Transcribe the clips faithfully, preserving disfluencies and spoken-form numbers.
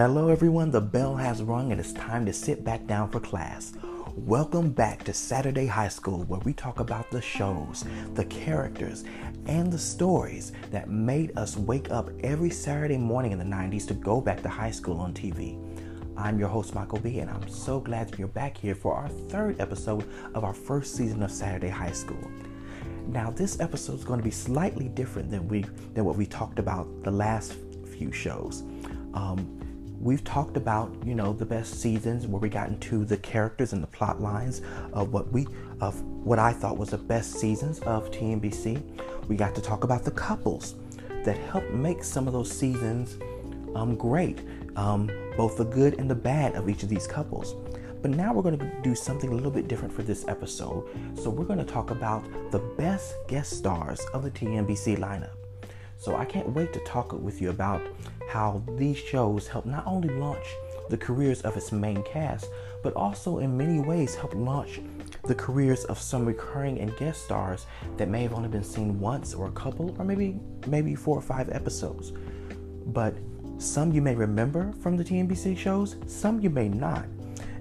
Hello everyone, the bell has rung and it's time to sit back down for class. Welcome back to Saturday High School, where we talk about the shows, the characters, and the stories that made us wake up every Saturday morning in the nineties to go back to high school on T V. I'm your host, Michael B, and I'm so glad you're back here for our third episode of our first season of Saturday High School. Now, this episode is going to be slightly different than we than what we talked about the last few shows. Um, We've talked about, you know, the best seasons where we got into the characters and the plot lines of what we, of what I thought was the best seasons of T N B C. We got to talk about the couples that helped make some of those seasons um, great, um, both the good and the bad of each of these couples. But now we're going to do something a little bit different for this episode. So we're going to talk about the best guest stars of the T N B C lineup. So I can't wait to talk with you about how these shows help not only launch the careers of its main cast, but also in many ways help launch the careers of some recurring and guest stars that may have only been seen once or a couple, or maybe maybe four or five episodes. But some you may remember from the T N B C shows, some you may not.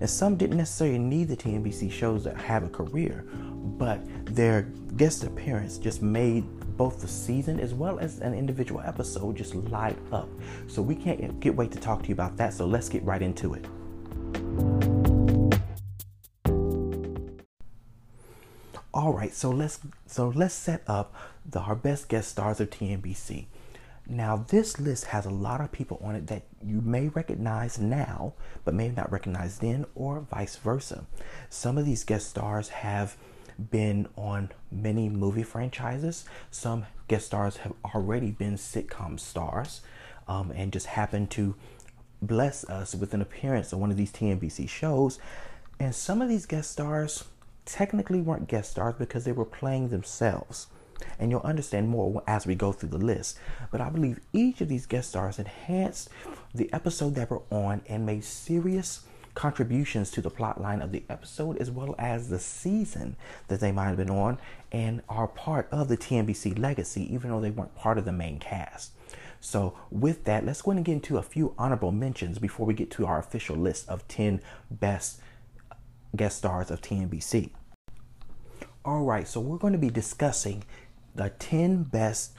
And some didn't necessarily need the T N B C shows to have a career, but their guest appearance just made both the season as well as an individual episode just light up. So we can't get wait to talk to you about that. So let's get right into it. All right, so let's so let's set up the our best guest stars of T N B C. Now, this list has a lot of people on it that you may recognize now, but may not recognize then, or vice versa. Some of these guest stars have been on many movie franchises. Some guest stars have already been sitcom stars um, and just happened to bless us with an appearance on one of these T N B C shows. And some of these guest stars technically weren't guest stars because they were playing themselves. And you'll understand more as we go through the list. But I believe each of these guest stars enhanced the episode that we're on and made serious contributions to the plot line of the episode, as well as the season that they might have been on, and are part of the T N B C legacy, even though they weren't part of the main cast. So with that, let's go ahead and get into a few honorable mentions before we get to our official list of ten best guest stars of T N B C. All right, so we're going to be discussing the ten best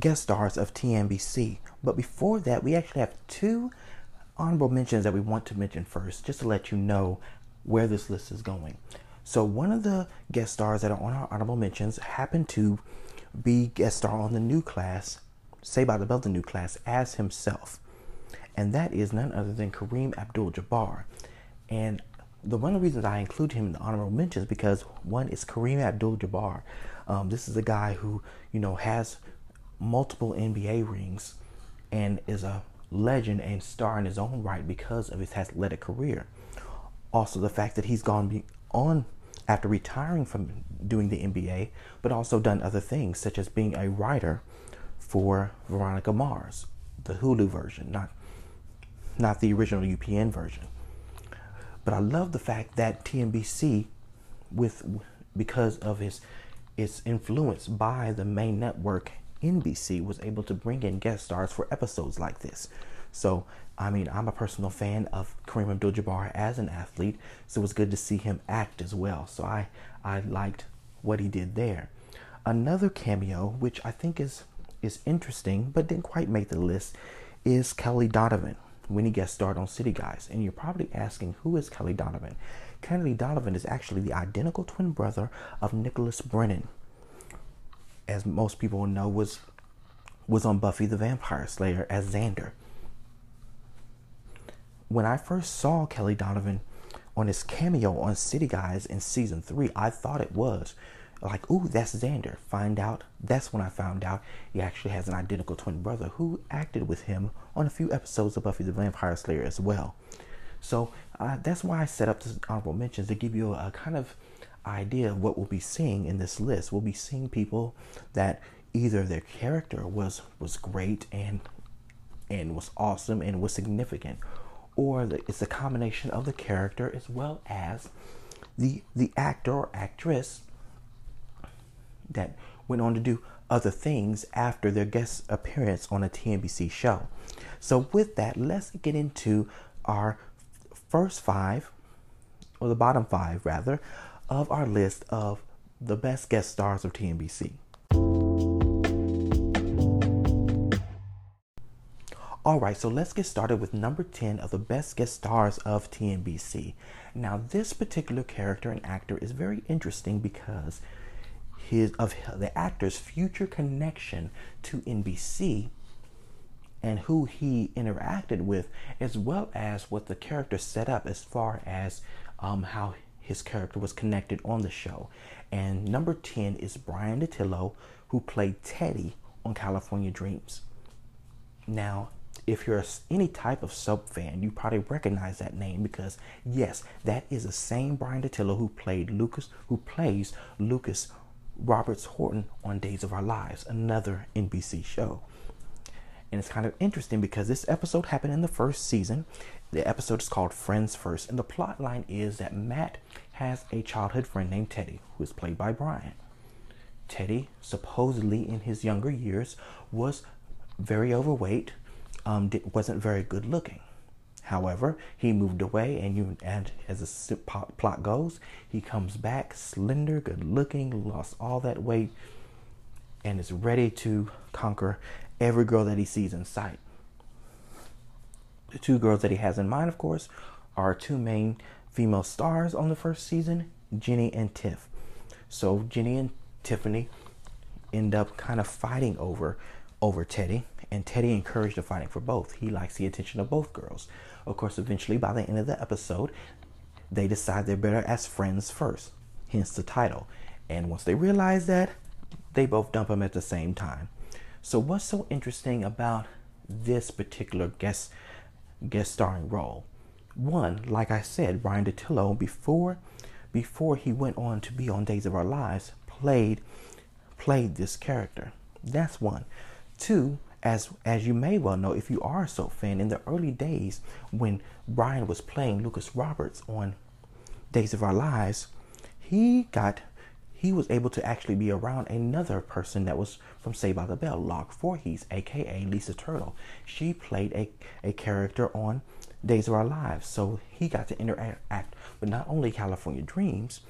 guest stars of T N B C. But before that, we actually have two honorable mentions that we want to mention first, just to let you know where this list is going. So one of the guest stars that are on our honorable mentions happened to be guest star on The New Class, Saved by the Bell: The New Class, as himself. And that is none other than Kareem Abdul-Jabbar. And the one of the reasons I include him in the honorable mentions, because one is Kareem Abdul-Jabbar. Um, this is a guy who, you know, has multiple N B A rings and is a legend and star in his own right because of his athletic career. Also, the fact that he's gone on after retiring from doing the N B A, but also done other things, such as being a writer for Veronica Mars, the Hulu version, not not the original U P N version. But I love the fact that T N B C, with because of his its influence by the main network N B C, was able to bring in guest stars for episodes like this. So, I mean, I'm a personal fan of Kareem Abdul-Jabbar as an athlete, so it was good to see him act as well. So I, I liked what he did there. Another cameo, which I think is, is interesting, but didn't quite make the list, is Kellie Donovan when he guest starred on City Guys. And you're probably asking, who is Kellie Donovan? Kellie Donovan is actually the identical twin brother of Nicholas Brennan, as most people know, was was on Buffy the Vampire Slayer as Xander. When I first saw Kellie Donovan on his cameo on City Guys in season three, I thought it was like, ooh, that's Xander. Find out, that's when I found out he actually has an identical twin brother who acted with him on a few episodes of Buffy the Vampire Slayer as well. So uh, that's why I set up this honorable mentions, to give you a, a kind of idea of what we'll be seeing in this list. We'll be seeing people that either their character was was great and and was awesome and was significant, or the, it's a combination of the character as well as the the actor or actress that went on to do other things after their guest appearance on a T N B C show. So with that, let's get into our first five, or the bottom five rather, of our list of the best guest stars of T N B C. Alright, so let's get started with number ten of the best guest stars of T N B C. Now, this particular character and actor is very interesting because his of the actor's future connection to N B C and who he interacted with, as well as what the character set up as far as um, how his character was connected on the show. And number ten is Brian Datillo, who played Teddy on California Dreams. Now, if you're any type of soap fan, you probably recognize that name because, yes, that is the same Brian Datillo who played Lucas, who plays Lucas Roberts Horton on Days of Our Lives, another N B C show. And it's kind of interesting because this episode happened in the first season. The episode is called Friends First, and the plot line is that Matt has a childhood friend named Teddy, who is played by Brian. Teddy, supposedly in his younger years, was very overweight, um, wasn't very good looking. However, he moved away, and you and as the plot goes, he comes back slender, good looking, lost all that weight, and is ready to conquer every girl that he sees in sight. The two girls that he has in mind, of course, are two main female stars on the first season, Jenny and Tiff. So Jenny and Tiffany end up kind of fighting over over Teddy, and Teddy encouraged the fighting for both. He likes the attention of both girls. Of course, eventually, by the end of the episode, they decide they're better as friends first, hence the title. And once they realize that, they both dump him at the same time. So what's so interesting about this particular guest guest starring role? One, like I said, Brian Datillo, before before he went on to be on Days of Our Lives, played played this character. That's one. Two, as as you may well know, if you are a soap fan, in the early days when Brian was playing Lucas Roberts on Days of Our Lives, he got he was able to actually be around another person that was from Saved by the Bell, Lark Voorhies, aka Lisa Turtle. She played a, a character on Days of Our Lives, so he got to interact with not only California Dreams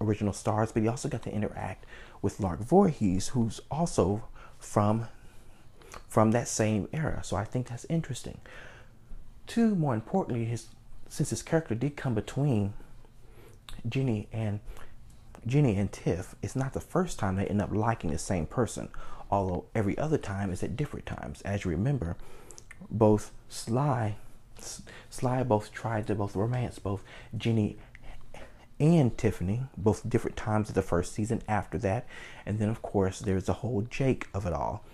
original stars, but he also got to interact with Lark Voorhies, who's also from from that same era. So I think that's interesting. Two, more importantly, his since his character did come between Jenny and Jenny and Tiff, it's not the first time they end up liking the same person, although every other time is at different times. As you remember, both Sly Sly both tried to both romance both Jenny and Tiffany, both different times of the first season after that. And then, of course, there's the whole Jake of it all,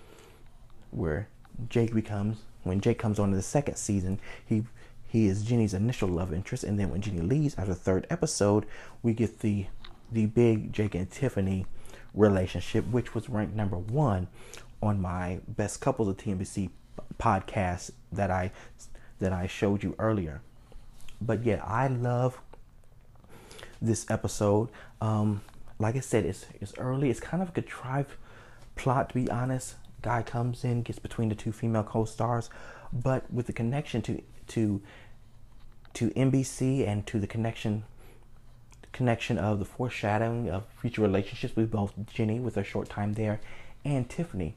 where Jake becomes, when Jake comes on to the second season, he he is Jenny's initial love interest. And then when Jenny leaves after the third episode, we get the the big Jake and Tiffany relationship, which was ranked number one on my Best Couples of T N B C podcast that I that I showed you earlier. But yeah, I love this episode. Um, like I said, it's it's early. It's kind of a contrived plot, to be honest. Guy comes in, gets between the two female co-stars, but with the connection to to to N B C and to the connection connection of the foreshadowing of future relationships with both Jenny, with her short time there, and Tiffany,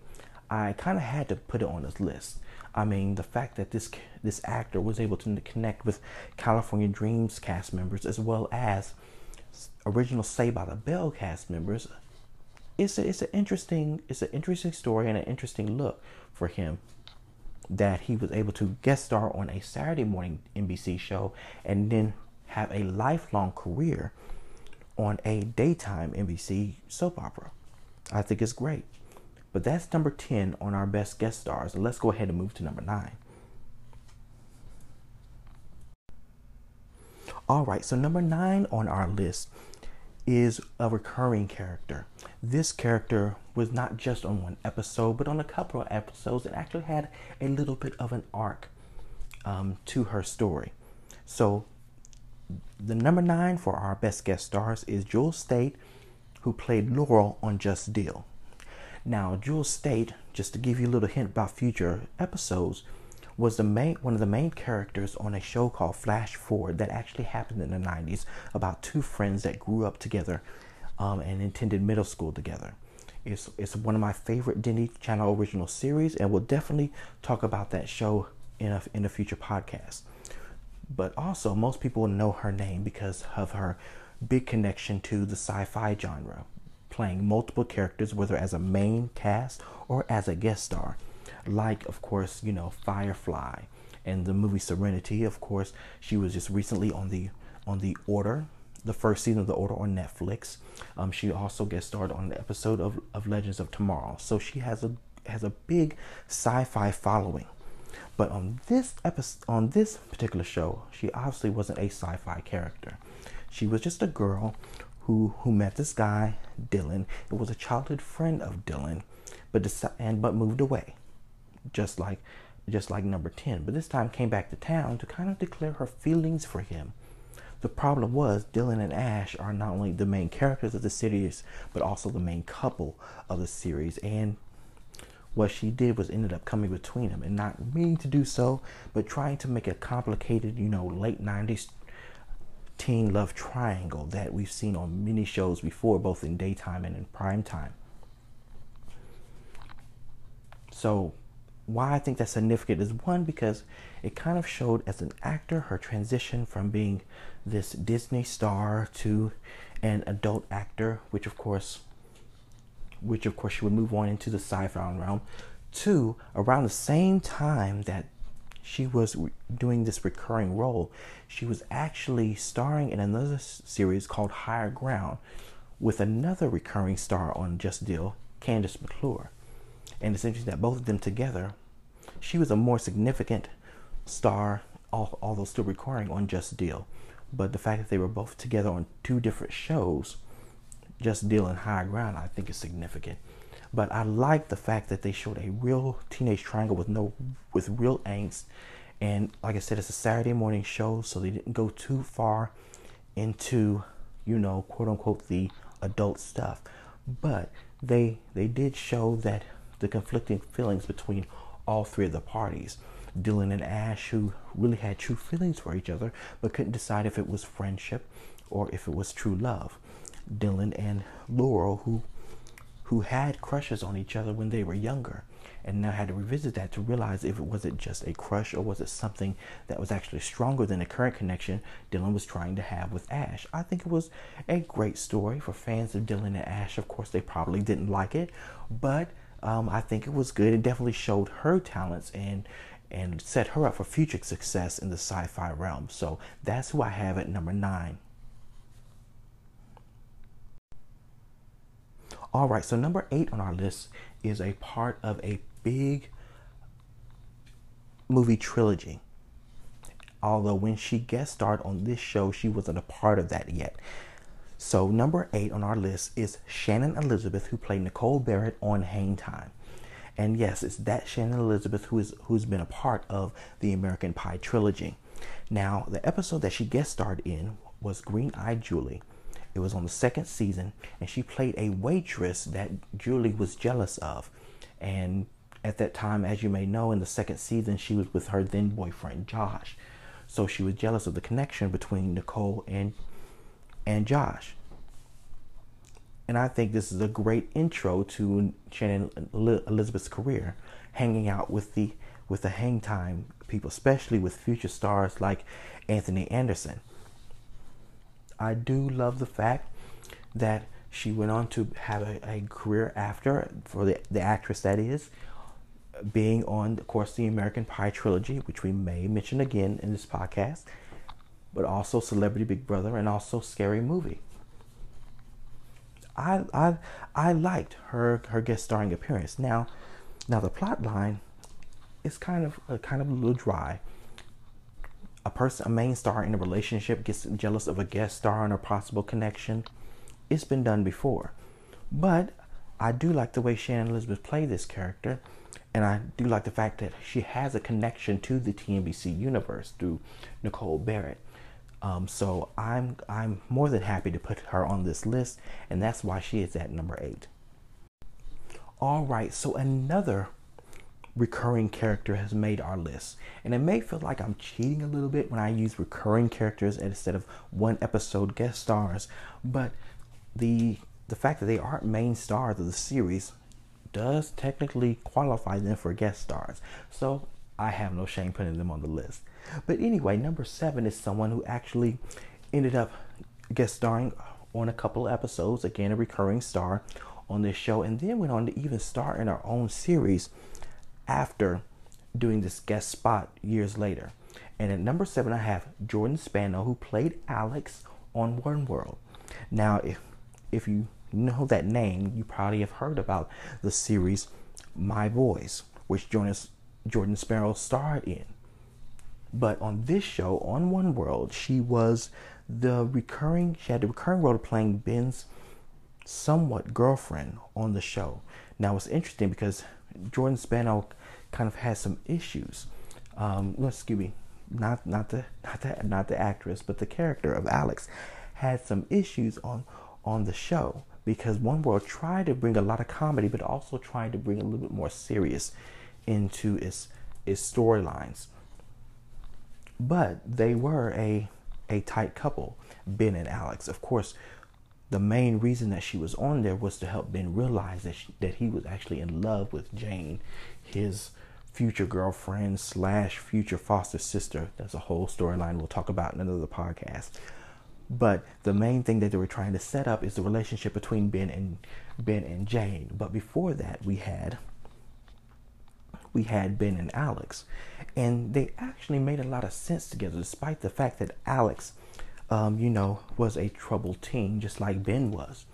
I kind of had to put it on this list. I mean, the fact that this this actor was able to connect with California Dreams cast members as well as original Saved by the Bell cast members, it's a, it's an interesting it's an interesting story and an interesting look for him, that he was able to guest star on a Saturday morning N B C show and then have a lifelong career on a daytime N B C soap opera. I think it's great. But that's number ten on our best guest stars. Let's go ahead and move to number nine. All right, so number nine on our list is a recurring character. This character was not just on one episode, but on a couple of episodes, and actually had a little bit of an arc um, to her story. So the number nine for our best guest stars is Jewel Staite, who played Laurel on Just Deal. Now, Jewel Staite, just to give you a little hint about future episodes, was the main one of the main characters on a show called Flash Forward that actually happened in the nineties about two friends that grew up together um, and attended middle school together. It's, it's one of my favorite Disney Channel original series, and we'll definitely talk about that show in a, in a future podcast. But also, most people know her name because of her big connection to the sci-fi genre, playing multiple characters, whether as a main cast or as a guest star. Like, of course, you know, Firefly and the movie Serenity. Of course, she was just recently on the on the Order, the first season of The Order on Netflix. Um, she also guest starred on an episode of, of Legends of Tomorrow. So she has a has a big sci-fi following. But on this episode, on this particular show, she obviously wasn't a sci-fi character. She was just a girl who who met this guy, Dylan. It was a childhood friend of Dylan, but deci- and but moved away. Just like, just like number ten, but this time came back to town to kind of declare her feelings for him. The problem was Dylan and Ash are not only the main characters of the series, but also the main couple of the series. And what she did was ended up coming between them, and not meaning to do so, but trying to make a complicated, you know, late nineties teen love triangle that we've seen on many shows before, both in daytime and in prime time. So why I think that's significant is, one, because it kind of showed as an actor her transition from being this Disney star to an adult actor, which of course, which of course she would move on into the sci-fi realm. Two, around the same time that she was re- doing this recurring role, she was actually starring in another s- series called Higher Ground with another recurring star on Just Deal, Candace McClure. And it's interesting that both of them together, she was a more significant star, although still recurring on Just Deal. But the fact that they were both together on two different shows, Just Deal and High Ground, I think is significant. But I like the fact that they showed a real teenage triangle with no, with real angst. And like I said, it's a Saturday morning show, so they didn't go too far into, you know, quote unquote, the adult stuff. But they they did show that the conflicting feelings between all three of the parties. Dylan and Ash, who really had true feelings for each other, but couldn't decide if it was friendship or if it was true love. Dylan and Laurel, who who had crushes on each other when they were younger, and now had to revisit that to realize if it wasn't just a crush or was it something that was actually stronger than the current connection Dylan was trying to have with Ash. I think it was a great story for fans of Dylan and Ash. Of course, they probably didn't like it, but Um, I think it was good. It definitely showed her talents and and set her up for future success in the sci-fi realm. So that's who I have at number nine. All right, so number eight on our list is a part of a big movie trilogy. Although when she guest starred on this show, she wasn't a part of that yet. So number eight on our list is Shannon Elizabeth, who played Nicole Barrett on Hang Time. And yes, it's that Shannon Elizabeth who is, who's been a part of the American Pie trilogy. Now, the episode that she guest starred in was Green Eye Julie. It was on the second season, and she played a waitress that Julie was jealous of. And at that time, as you may know, in the second season, she was with her then boyfriend, Josh. So she was jealous of the connection between Nicole and and Josh. And I think this is a great intro to Shannon Elizabeth's career, hanging out with the with the Hang Time people, especially with future stars like Anthony Anderson. I do love the fact that she went on to have a, a career after, for the, the actress that is, being on, of course, the American Pie trilogy, which we may mention again in this podcast, but also Celebrity Big Brother and also Scary Movie. I I I liked her her guest starring appearance. Now, now the plot line is kind of uh, kind of a little dry. A person, a main star in a relationship gets jealous of a guest star and a possible connection. It's been done before, but I do like the way Shannon Elizabeth played this character. And I do like the fact that she has a connection to the T N B C universe through Nicole Barrett. Um, so I'm I'm more than happy to put her on this list, and that's why she is at number eight. All right, so another recurring character has made our list, and it may feel like I'm cheating a little bit when I use recurring characters instead of one episode guest stars, but the the fact that they aren't main stars of the series does technically qualify them for guest stars. So I have no shame putting them on the list. But anyway, number seven is someone who actually ended up guest starring on a couple of episodes, again a recurring star on this show, and then went on to even star in our own series after doing this guest spot years later. And at number seven, I have Jordan Spano, who played Alex on One World. Now, if if you know that name, you probably have heard about the series My Boys, which Jordan Jordan Spano starred in. But on this show, on One World, she was the recurring, she had the recurring role of playing Ben's somewhat girlfriend on the show. Now, it's interesting because Jordan Spano kind of has some issues. Um, excuse me, not not the not the not the actress, but the character of Alex had some issues on on the show, because One World tried to bring a lot of comedy, but also tried to bring a little bit more serious into its its storylines. But they were a a tight couple, Ben and Alex. Of course, the main reason that she was on there was to help Ben realize that she, that he was actually in love with Jane, his future girlfriend slash future foster sister. That's a whole storyline we'll talk about in another podcast. But the main thing that they were trying to set up is the relationship between Ben and Ben and Jane. But before that, we had we had Ben and Alex, and they actually made a lot of sense together, despite the fact that Alex, Um, you know, was a troubled teen, just like Ben was.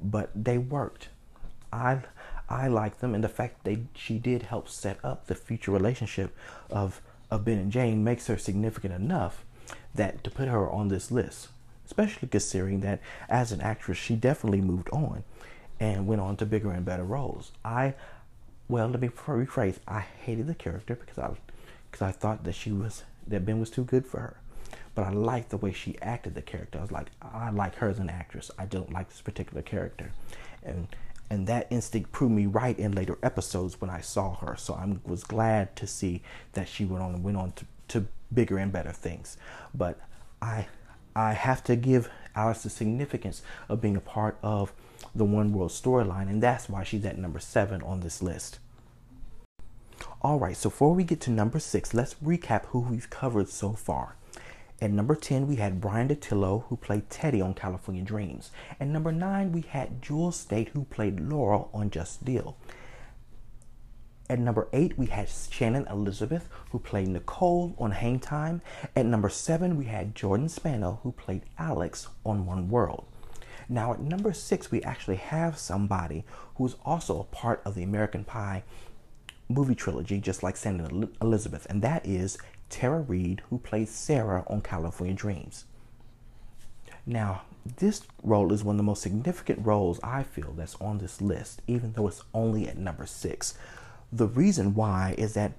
But they worked. I, I like them, and the fact that they, she did help set up the future relationship of of Ben and Jane makes her significant enough that to put her on this list. Especially considering that as an actress, she definitely moved on and went on to bigger and better roles. I, well, let me rephrase. I hated the character because I, because I thought that she was that Ben was too good for her. But I liked the way she acted the character. I was like, I like her as an actress. I don't like this particular character. And and that instinct proved me right in later episodes when I saw her. So I was glad to see that she went on and went on to, to bigger and better things. But I I have to give Alice the significance of being a part of the One World storyline. And that's why she's at number seven on this list. All right, so before we get to number six, let's recap who we've covered so far. At number ten, we had Brian Datillo, who played Teddy on California Dreams. At number nine, we had Jewel Staite, who played Laurel on Just Deal. At number eight, we had Shannon Elizabeth, who played Nicole on Hang Time. At number seven, we had Jordan Spano, who played Alex on One World. Now at number six, we actually have somebody who's also a part of the American Pie movie trilogy, just like Shannon Elizabeth, and that is Tara Reid, who plays Sarah on California Dreams. Now, this role is one of the most significant roles I feel that's on this list, even though it's only at number six. The reason why is that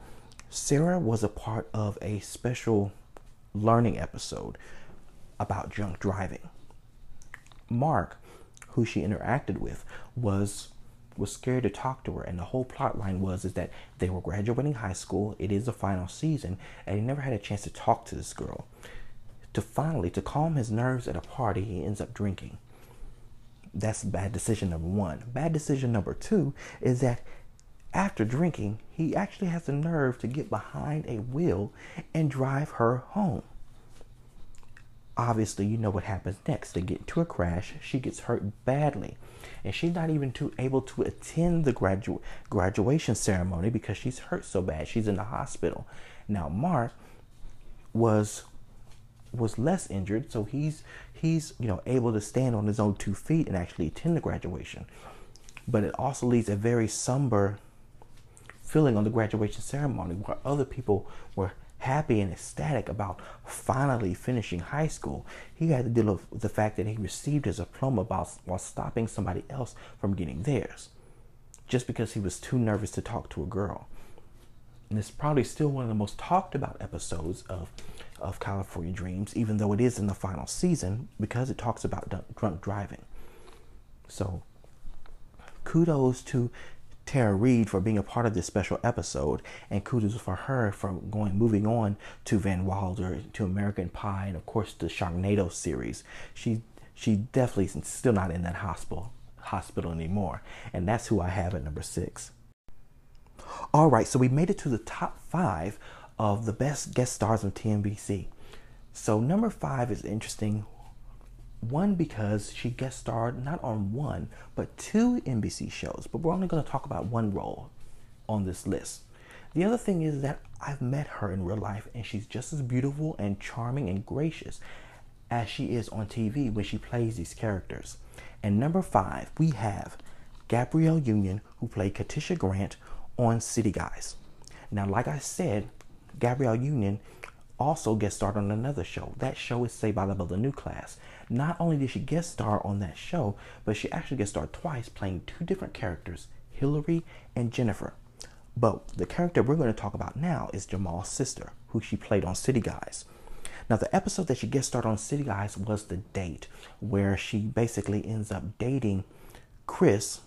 Sarah was a part of a special learning episode about drunk driving. Mark, who she interacted with, was was scared to talk to her, and the whole plot line was is that they were graduating high school, it is the final season, and he never had a chance to talk to this girl. To finally, to calm his nerves at a party, he ends up drinking. That's bad decision number one. Bad decision number two is that after drinking, he actually has the nerve to get behind a wheel and drive her home. Obviously, you know what happens next. They get into a crash, she gets hurt badly, and she's not even too able to attend the gradu- graduation ceremony because she's hurt so bad. She's in the hospital. Now, Mark was was less injured, so he's he's you know able to stand on his own two feet and actually attend the graduation. But it also leaves a very somber feeling on the graduation ceremony, where other people were happy and ecstatic about finally finishing high school. He had to deal with the fact that he received his diploma while stopping somebody else from getting theirs, just because he was too nervous to talk to a girl. And it's probably still one of the most talked about episodes of, of California Dreams, even though it is in the final season, because it talks about drunk driving. So kudos to Tara Reid for being a part of this special episode, and kudos for her for going moving on to Van Wilder, to American Pie, and of course the Sharknado series. She she definitely is still not in that hospital hospital anymore, and that's who I have at number six. All right, so we made it to the top five of the best guest stars on T N B C. So number five is interesting. One, because she guest starred not on one, but two N B C shows. But we're only going to talk about one role on this list. The other thing is that I've met her in real life, and she's just as beautiful and charming and gracious as she is on T V when she plays these characters. And number five, we have Gabrielle Union, who played Katisha Grant on City Guys. Now, like I said, Gabrielle Union also guest starred on another show. That show is Saved by the Bell: The New Class. Not only did she guest star on that show, but she actually guest starred twice, playing two different characters, Hillary and Jennifer. But the character we're going to talk about now is Jamal's sister, who she played on City Guys. Now, the episode that she guest starred on City Guys was The Date, where she basically ends up dating Chris,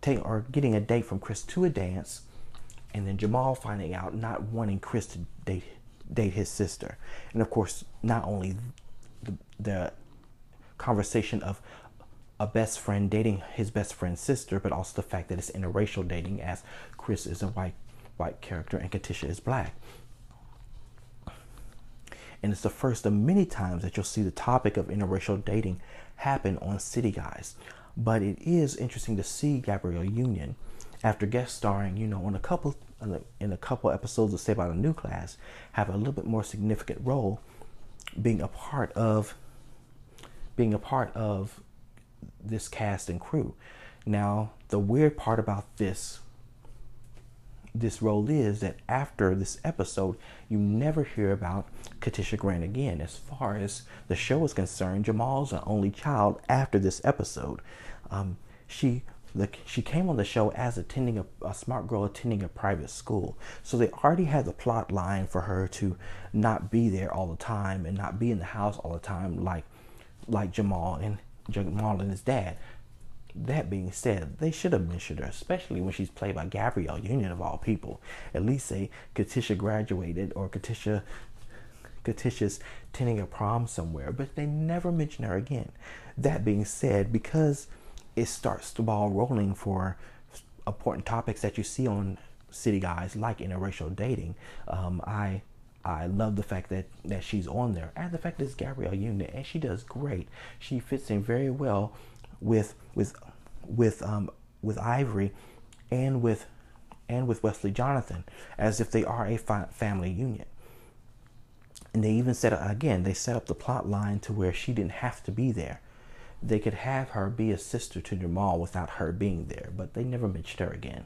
take, or getting a date from Chris to a dance, and then Jamal finding out, not wanting Chris to date date his sister. And of course, not only the, the conversation of a best friend dating his best friend's sister, but also the fact that it's interracial dating, as Chris is a white white character and Katisha is black. And it's the first of many times that you'll see the topic of interracial dating happen on City Guys. But it is interesting to see Gabrielle Union, after guest starring, you know, on a couple in a couple episodes of Saved by the New Class, have a little bit more significant role, being a part of being a part of this cast and crew. Now, the weird part about this this role is that after this episode, you never hear about Katisha Grant again. As far as the show is concerned, Jamal's an only child after this episode. Um, she The, she came on the show as attending a, a smart girl attending a private school. So they already had the plot line for her to not be there all the time and not be in the house all the time, like like Jamal and Jamal and his dad. That being said, they should have mentioned her, especially when she's played by Gabrielle Union of all people. At least say Katisha graduated, or Katisha Katisha's attending a prom somewhere, but they never mention her again. That being said, because it starts the ball rolling for important topics that you see on City Guys, like interracial dating. Um, I I love the fact that, that she's on there, and the fact that it's Gabrielle Union, and she does great. She fits in very well with with with um, with Ivory and with and with Wesley Jonathan, as if they are a fi- family unit. And they even set up, again, they set up the plot line to where she didn't have to be there. They could have her be a sister to Jamal without her being there, but they never mentioned her again.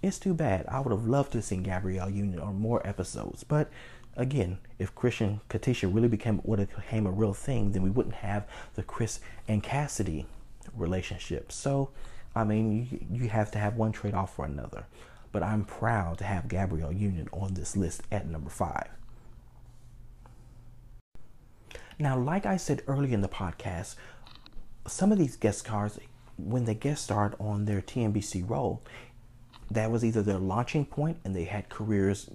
It's too bad. I would have loved to have seen Gabrielle Union on more episodes, but again, if Chris and Katisha really became would have became a real thing, then we wouldn't have the Chris and Cassidy relationship. So, I mean, you, you have to have one trade-off for another. But I'm proud to have Gabrielle Union on this list at number five. Now, like I said earlier in the podcast, some of these guest stars, when they guest starred on their T N B C role, that was either their launching point and they had careers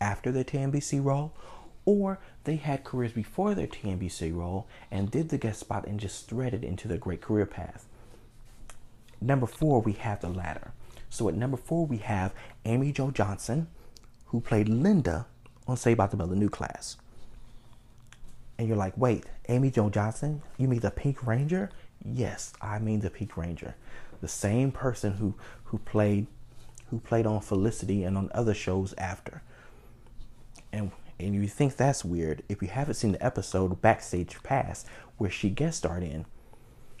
after their T N B C role, or they had careers before their T N B C role and did the guest spot and just threaded into their great career path. Number four, we have the latter. So at number four, we have Amy Jo Johnson, who played Linda on Saved by the Bell: The New Class. And you're like, wait, Amy Jo Johnson? You mean the Pink Ranger? Yes, I mean the Pink Ranger. The same person who, who played who played on Felicity and on other shows after. And and you think that's weird. If you haven't seen the episode Backstage Pass, where she guest starred in,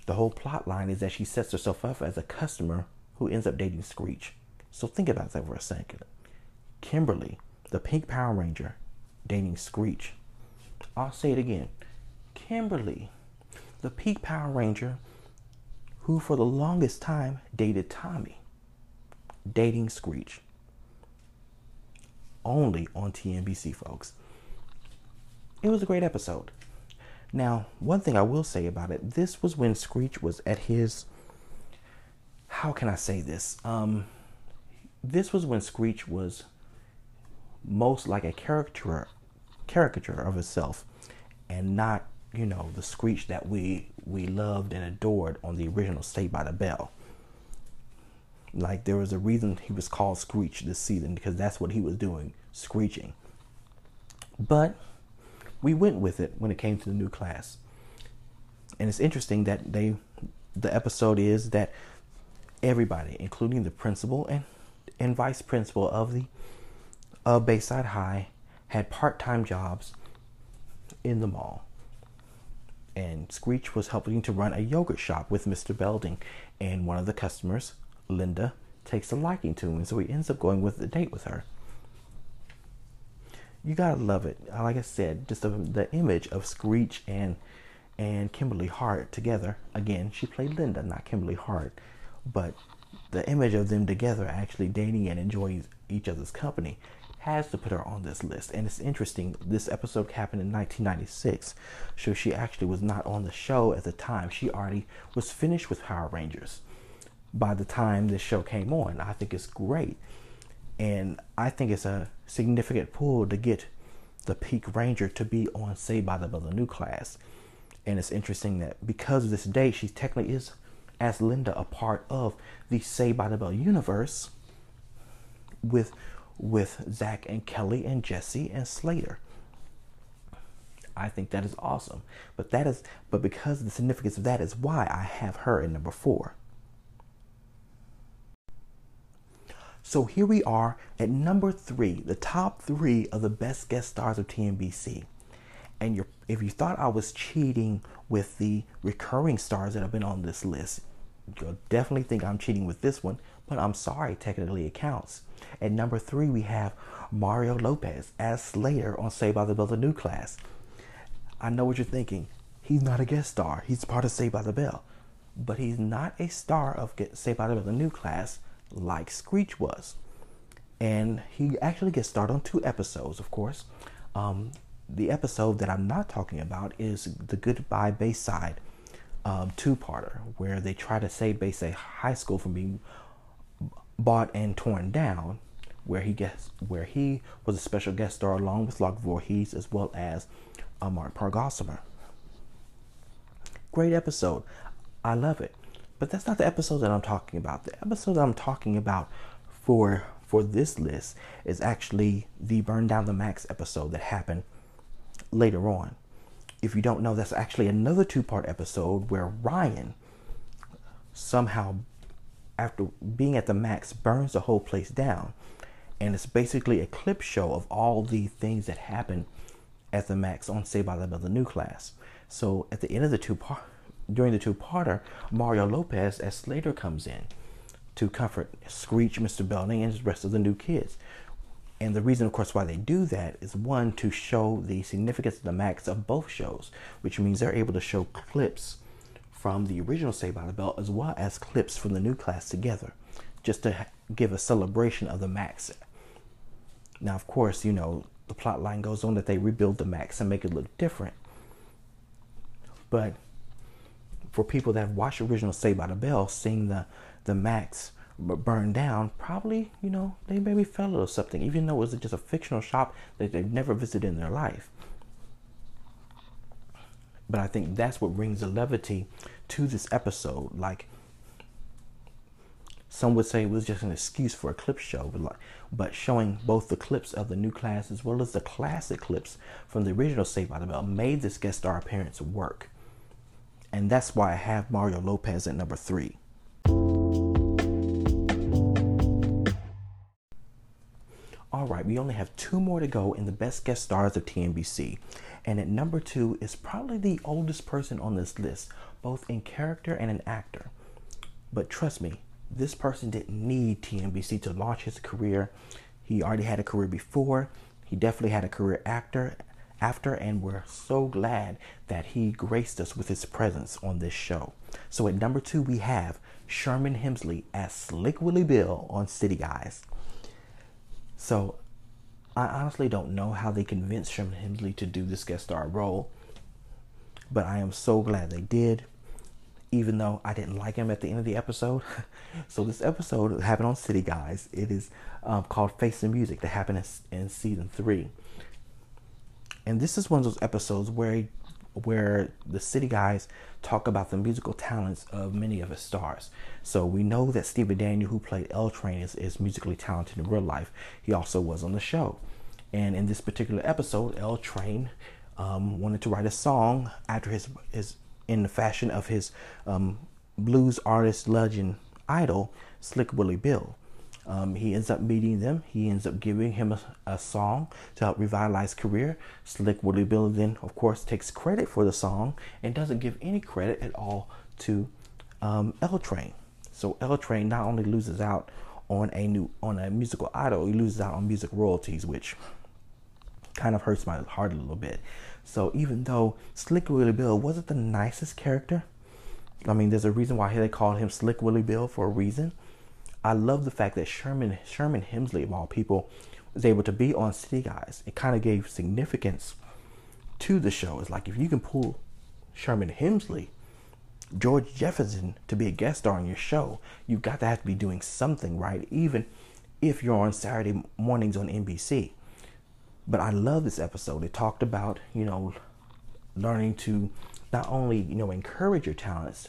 the whole plot line is that she sets herself up as a customer who ends up dating Screech. So think about that for a second. Kimberly, the Pink Power Ranger, dating Screech. I'll say it again. Kimberly, the Pink Power Ranger, who for the longest time dated Tommy, dating Screech. only on T N B C, folks. It was a great episode. Now, one thing I will say about it, this was when Screech was at his, how can I say this? Um, this was when Screech was most like a caricature, caricature of himself, and not, you know, the Screech that we, we loved and adored on the original Saved by the Bell. Like, there was a reason he was called Screech this season, because that's what he was doing, screeching. But we went with it when it came to the new class. And it's interesting that they, the episode is that everybody, including the principal and, and vice principal of the uh, Bayside High, had part-time jobs in the mall. And Screech was helping to run a yogurt shop with Mister Belding, and one of the customers, Linda, takes a liking to him, and so he ends up going with the date with her. You gotta love it. Like I said, just the, the image of Screech and and Kimberly Hart together. Again, she played Linda, not Kimberly Hart, but the image of them together, actually dating and enjoying each other's company, has to put her on this list. And it's interesting, this episode happened in nineteen ninety-six, so she actually was not on the show at the time. She already was finished with Power Rangers by the time this show came on. I think it's great, and I think it's a significant pull to get the Peak Ranger to be on Saved by the Bell: The New Class. And it's interesting that because of this date, she technically is, as Linda, a part of the Saved by the Bell universe with with Zach and Kelly and Jesse and Slater. I think that is awesome. But that is, but because of the significance of that is why I have her in number four. So here we are at number three, the top three of the best guest stars of T N B C. And you're, if you thought I was cheating with the recurring stars that have been on this list, you'll definitely think I'm cheating with this one, but I'm sorry, technically it counts. At number three, we have Mario Lopez as Slater on Saved by the Bell: The New Class. I know what you're thinking. He's not a guest star. He's part of Saved by the Bell. But he's not a star of Saved by the Bell: The New Class like Screech was. And he actually gets started on two episodes, of course. Um, the episode that I'm not talking about is the Goodbye Bayside um, two-parter, where they try to save Bayside High School from being bought and torn down, where he gets, where he was a special guest star along with Lark Voorhies as well as uh, Mark Pargossamer. Great episode. I love it. But that's not the episode that I'm talking about. The episode that I'm talking about for for this list is actually the Burn Down the Max episode that happened later on. If you don't know, that's actually another two-part episode where Ryan somehow, after being at the Max, burns the whole place down. And it's basically a clip show of all the things that happened at the Max on Saved by the Bell: The New Class. So at the end of the two-part, during the two-parter, Mario Lopez as Slater comes in to comfort Screech, Mister Belding, and the rest of the new kids. And the reason, of course, why they do that is, one, to show the significance of the Max of both shows, which means they're able to show clips from the original Saved by the Bell as well as clips from the new class together, just to give a celebration of the Max. Now, of course, you know, the plot line goes on that they rebuild the Max and make it look different. But for people that have watched original Saved by the Bell, seeing the, the Max burn down, probably, you know, they maybe fell or something, even though it was just a fictional shop that they've never visited in their life. But I think that's what brings the levity to this episode. Like, some would say it was just an excuse for a clip show, but, like, but showing both the clips of the new class as well as the classic clips from the original Saved by the Bell made this guest star appearance work. And that's why I have Mario Lopez at number three. All right, we only have two more to go in the best guest stars of T N B C. And at number two is probably the oldest person on this list, both in character and an actor. But trust me, this person didn't need T N B C to launch his career. He already had a career before. He definitely had a career actor. After, and we're so glad that he graced us with his presence on this show. So at number two, we have Sherman Hemsley as Slick Willie Bill on City Guys. So I honestly don't know how they convinced Sherman Hemsley to do this guest star role, but I am so glad they did, even though I didn't like him at the end of the episode. So this episode happened on City Guys. It is um, called Face the Music, that happened in, in season three. And this is one of those episodes where where the City Guys talk about the musical talents of many of his stars. So we know that Stephen Daniel, who played L-Train, is, is musically talented in real life. He also was on the show. And in this particular episode, L-Train um, wanted to write a song after his, his in the fashion of his um, blues artist legend idol, Slick Willie Bill. Um, he ends up meeting them. He ends up giving him a, a song to help revitalize career. Slick Willie Bill then, of course, takes credit for the song and doesn't give any credit at all to um, L-Train. So L-Train not only loses out on a new on a musical idol, he loses out on music royalties, which kind of hurts my heart a little bit. So even though Slick Willie Bill wasn't the nicest character, I mean, there's a reason why they called him Slick Willie Bill for a reason. I love the fact that Sherman Sherman Hemsley, of all people, was able to be on City Guys. It kind of gave significance to the show. It's like, if you can pull Sherman Hemsley, George Jefferson, to be a guest star on your show, you've got to have to be doing something right, even if you're on Saturday mornings on N B C. But I love this episode. It talked about, you know, learning to not only, you know, encourage your talents,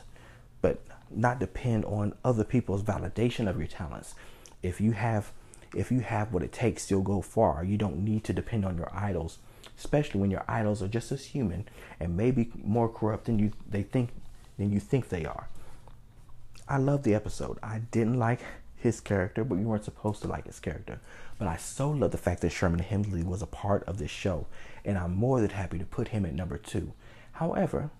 but not depend on other people's validation of your talents. If you have if you have what it takes, you'll go far. You don't need to depend on your idols, especially when your idols are just as human and maybe more corrupt than you they think than you think they are. I love the episode. I didn't like his character, but we weren't supposed to like his character. But I so love the fact that Sherman Hemsley was a part of this show, and I'm more than happy to put him at number two. However,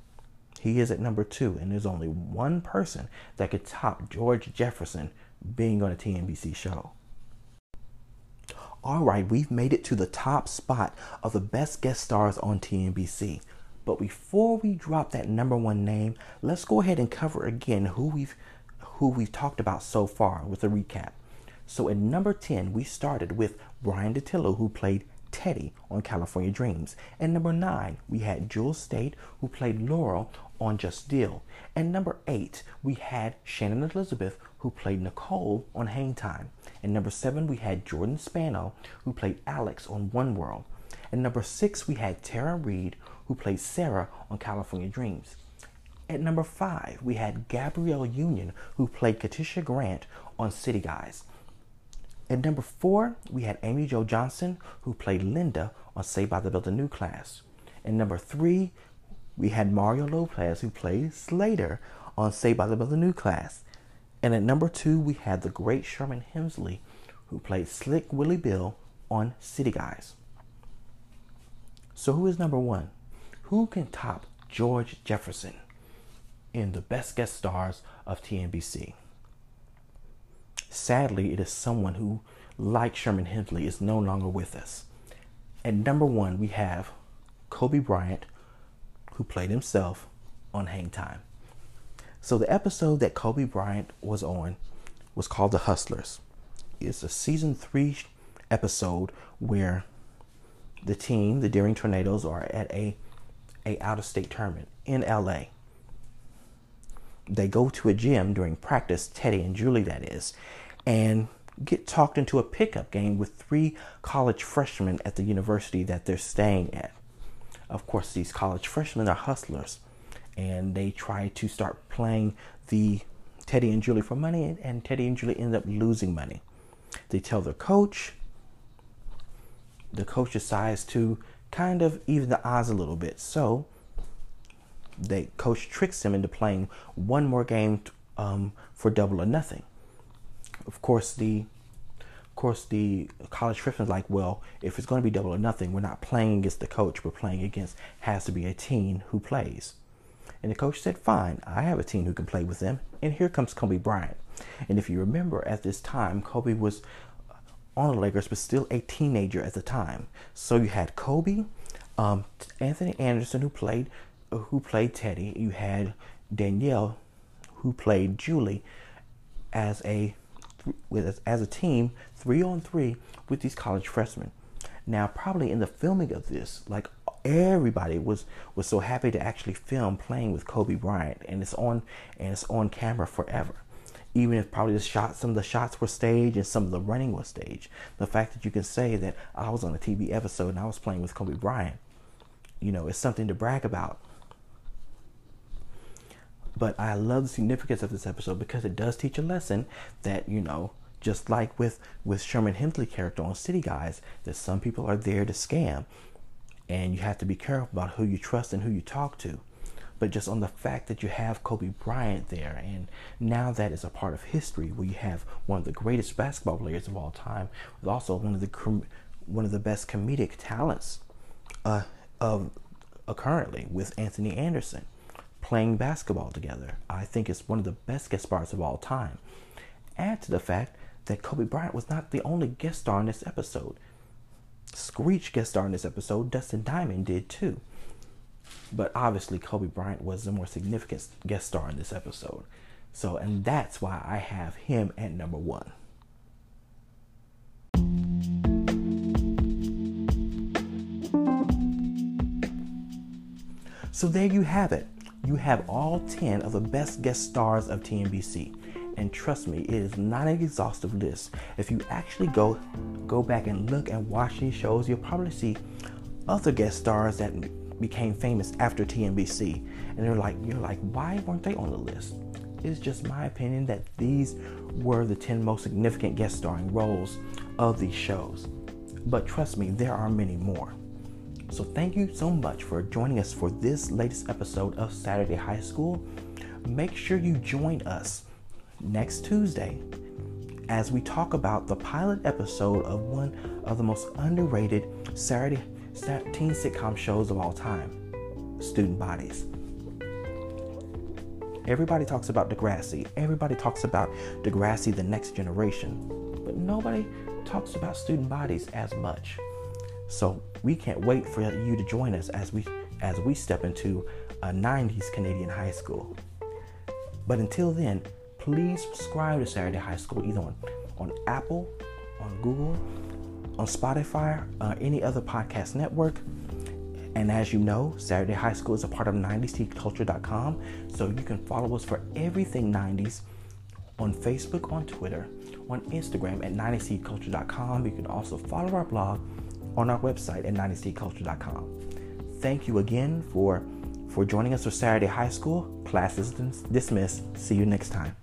he is at number two, and there's only one person that could top George Jefferson being on a T N B C show. All right, we've made it to the top spot of the best guest stars on T N B C. But before we drop that number one name, let's go ahead and cover again who we've who we've talked about so far with a recap. So at number ten, we started with Brian Datillo, who played Teddy on California Dreams. At number nine, we had Jewel Staite, who played Laurel on Just Deal. At number eight, we had Shannon Elizabeth, who played Nicole on Hang Time. At number seven, we had Jordan Spano, who played Alex on One World. At number six, we had Tara Reid, who played Sarah on California Dreams. At number five, we had Gabrielle Union, who played Katisha Grant on City Guys. At number four, we had Amy Jo Johnson, who played Linda on Saved by the Bell: The New Class. At number three, we had Mario Lopez, who played Slater on Saved by the Bell: The New Class. And at number two, we had the great Sherman Hemsley, who played Slick Willie Bill on City Guys. So who is number one? Who can top George Jefferson in the best guest stars of T N B C? Sadly, it is someone who, like Sherman Hemsley, is no longer with us. At number one, we have Kobe Bryant, who played himself on Hang Time. So the episode that Kobe Bryant was on was called The Hustlers. It's a season three episode where the team, the Daring Tornadoes, are at a, a out-of-state tournament in L A. They go to a gym during practice, Teddy and Julie that is, and get talked into a pickup game with three college freshmen at the university that they're staying at. Of course, these college freshmen are hustlers, and they try to start playing the Teddy and Julie for money, and Teddy and Julie end up losing money. They tell their coach. The coach decides to kind of even the odds a little bit, so they coach tricks him into playing one more game um, for double or nothing. Of course, the of course the college freshmen's like, well, if it's going to be double or nothing, we're not playing against the coach. We're playing against has to be a teen who plays. And the coach said, fine, I have a teen who can play with them. And here comes Kobe Bryant. And if you remember, at this time, Kobe was on the Lakers, but still a teenager at the time. So you had Kobe, um, Anthony Anderson, who played. who played Teddy, you had Danielle, who played Julie, as a as a team three on three with these college freshmen. Now, probably in the filming of this, like everybody was was so happy to actually film playing with Kobe Bryant, and it's on and it's on camera forever. Even if probably the shots, some of the shots were staged and some of the running was staged, the fact that you can say that I was on a T V episode and I was playing with Kobe Bryant, you know, it's something to brag about. But I love the significance of this episode because it does teach a lesson that, you know, just like with, with Sherman Hemsley character on City Guys, that some people are there to scam and you have to be careful about who you trust and who you talk to. But just on the fact that you have Kobe Bryant there, and now that is a part of history where you have one of the greatest basketball players of all time, with also one of the com one of the best comedic talents uh, of uh, currently with Anthony Anderson playing basketball together. I think it's one of the best guest stars of all time. Add to the fact that Kobe Bryant was not the only guest star in this episode. Screech guest star in this episode. Dustin Diamond did too. But obviously Kobe Bryant was the more significant guest star in this episode. So, and that's why I have him at number one. So there you have it. You have all ten of the best guest stars of T N B C. And trust me, it is not an exhaustive list. If you actually go, go back and look and watch these shows, you'll probably see other guest stars that became famous after T N B C, and they're like, you're like, why weren't they on the list? It's just my opinion that these were the ten most significant guest starring roles of these shows. But trust me, there are many more. So thank you so much for joining us for this latest episode of Saturday High School. Make sure you join us next Tuesday as we talk about the pilot episode of one of the most underrated Saturday teen sitcom shows of all time, Student Bodies. Everybody talks about Degrassi. Everybody talks about Degrassi, The Next Generation. But nobody talks about Student Bodies as much. So we can't wait for you to join us as we as we step into a nineties Canadian high school. But until then, please subscribe to Saturday High School either on, on Apple, on Google, on Spotify, uh, any other podcast network. And as you know, Saturday High School is a part of ninety s culture dot com, so you can follow us for everything nineties on Facebook, on Twitter, on Instagram at ninety s culture dot com. You can also follow our blog on our website at ninety s culture dot com. Thank you again for, for joining us for Saturday High School. Class is dismissed. See you next time.